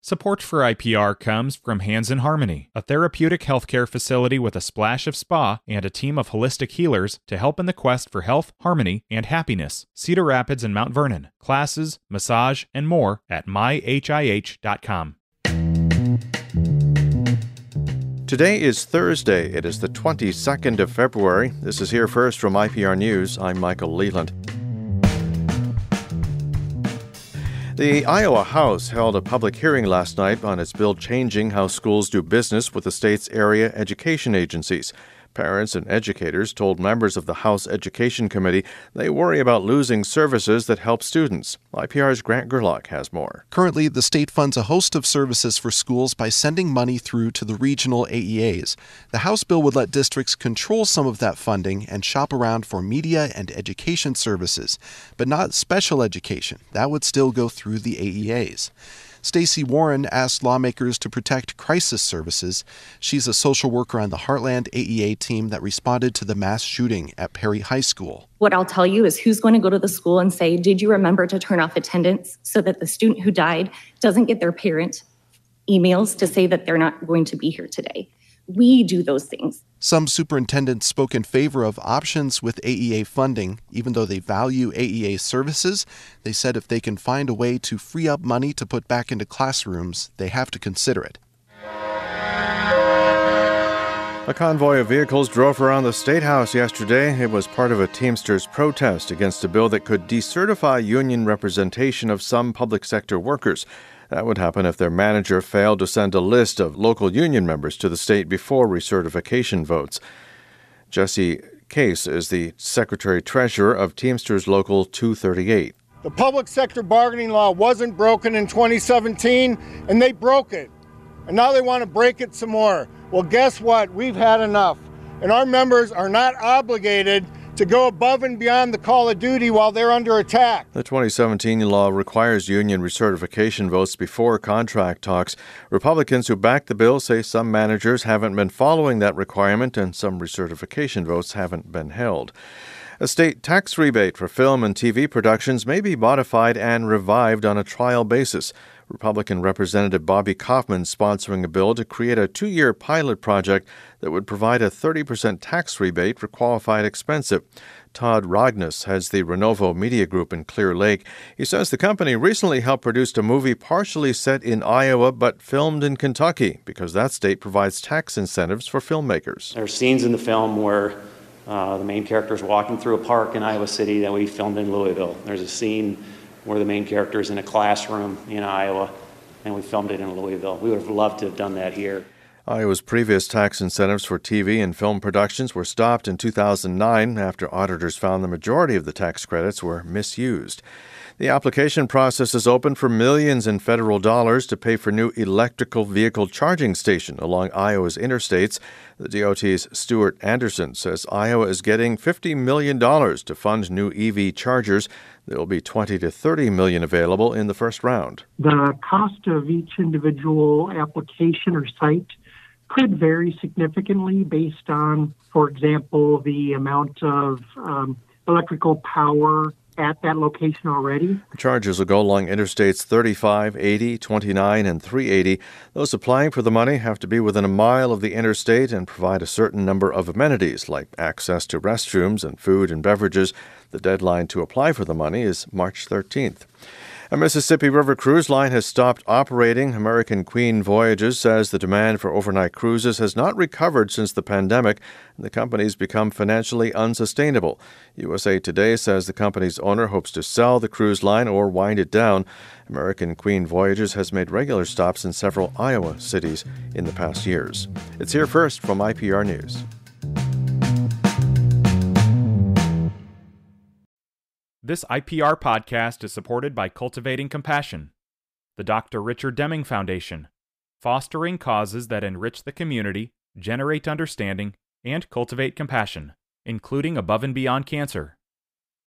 Support for IPR comes from Hands in Harmony, a therapeutic healthcare facility with a splash of spa and a team of holistic healers to help in the quest for health, harmony, and happiness. Cedar Rapids and Mount Vernon. Classes, massage, and more at myhih.com. Today is Thursday. It is the 22nd of February. This is Here First from IPR News. I'm Michael Leland. The Iowa House held a public hearing last night on its bill changing how schools do business with the state's area education agencies. Parents and educators told members of the House Education Committee they worry about losing services that help students. IPR's Grant Gerlach has more. Currently, the state funds a host of services for schools by sending money through to the regional AEAs. The House bill would let districts control some of that funding and shop around for media and education services, but not special education. That would still go through the AEAs. Stacey Warren asked lawmakers to protect crisis services. She's a social worker on the Heartland AEA team that responded to the mass shooting at Perry High School. What I'll tell you is who's going to go to the school and say, did you remember to turn off attendance so that the student who died doesn't get their parent emails to say that they're not going to be here today? We do those things. Some superintendents spoke in favor of options with AEA funding. Even though they value AEA services, they said if they can find a way to free up money to put back into classrooms, they have to consider it. A convoy of vehicles drove around the Statehouse yesterday. It was part of a Teamsters protest against a bill that could decertify union representation of some public sector workers. That would happen if their manager failed to send a list of local union members to the state before recertification votes. Jesse Case is the Secretary-Treasurer of Teamsters Local 238. The public sector bargaining law wasn't broken in 2017, and they broke it. And now they want to break it some more. Well, guess what? We've had enough. And our members are not obligated to go above and beyond the call of duty while they're under attack. The 2017 law requires union recertification votes before contract talks. Republicans who backed the bill say some managers haven't been following that requirement and some recertification votes haven't been held. A state tax rebate for film and TV productions may be modified and revived on a trial basis. Republican Representative Bobby Kaufman sponsoring a bill to create a 2-year pilot project that would provide a 30% tax rebate for qualified expenses. Todd Rognes heads the Renovo Media Group in Clear Lake. He says the company recently helped produce a movie partially set in Iowa but filmed in Kentucky because that state provides tax incentives for filmmakers. There are scenes in the film where the main character is walking through a park in Iowa City that we filmed in Louisville. There's a scene where the main character is in a classroom in Iowa, and we filmed it in Louisville. We would have loved to have done that here. Iowa's previous tax incentives for TV and film productions were stopped in 2009 after auditors found the majority of the tax credits were misused. The application process is open for millions in federal dollars to pay for new electrical vehicle charging stations along Iowa's interstates. The DOT's Stuart Anderson says Iowa is getting $50 million to fund new EV chargers. There will be $20 to $30 million available in the first round. The cost of each individual application or site could vary significantly based on, for example, the amount of electrical power at that location already. Charges will go along Interstates 35, 80, 29, and 380. Those applying for the money have to be within a mile of the interstate and provide a certain number of amenities like access to restrooms and food and beverages. The deadline to apply for the money is March 13th. A Mississippi River cruise line has stopped operating. American Queen Voyages says the demand for overnight cruises has not recovered since the pandemic, and the company's become financially unsustainable. USA Today says the company's owner hopes to sell the cruise line or wind it down. American Queen Voyages has made regular stops in several Iowa cities in the past years. It's Here First from IPR News. This IPR podcast is supported by Cultivating Compassion, the Dr. Richard Deming Foundation, fostering causes that enrich the community, generate understanding, and cultivate compassion, including above and beyond cancer.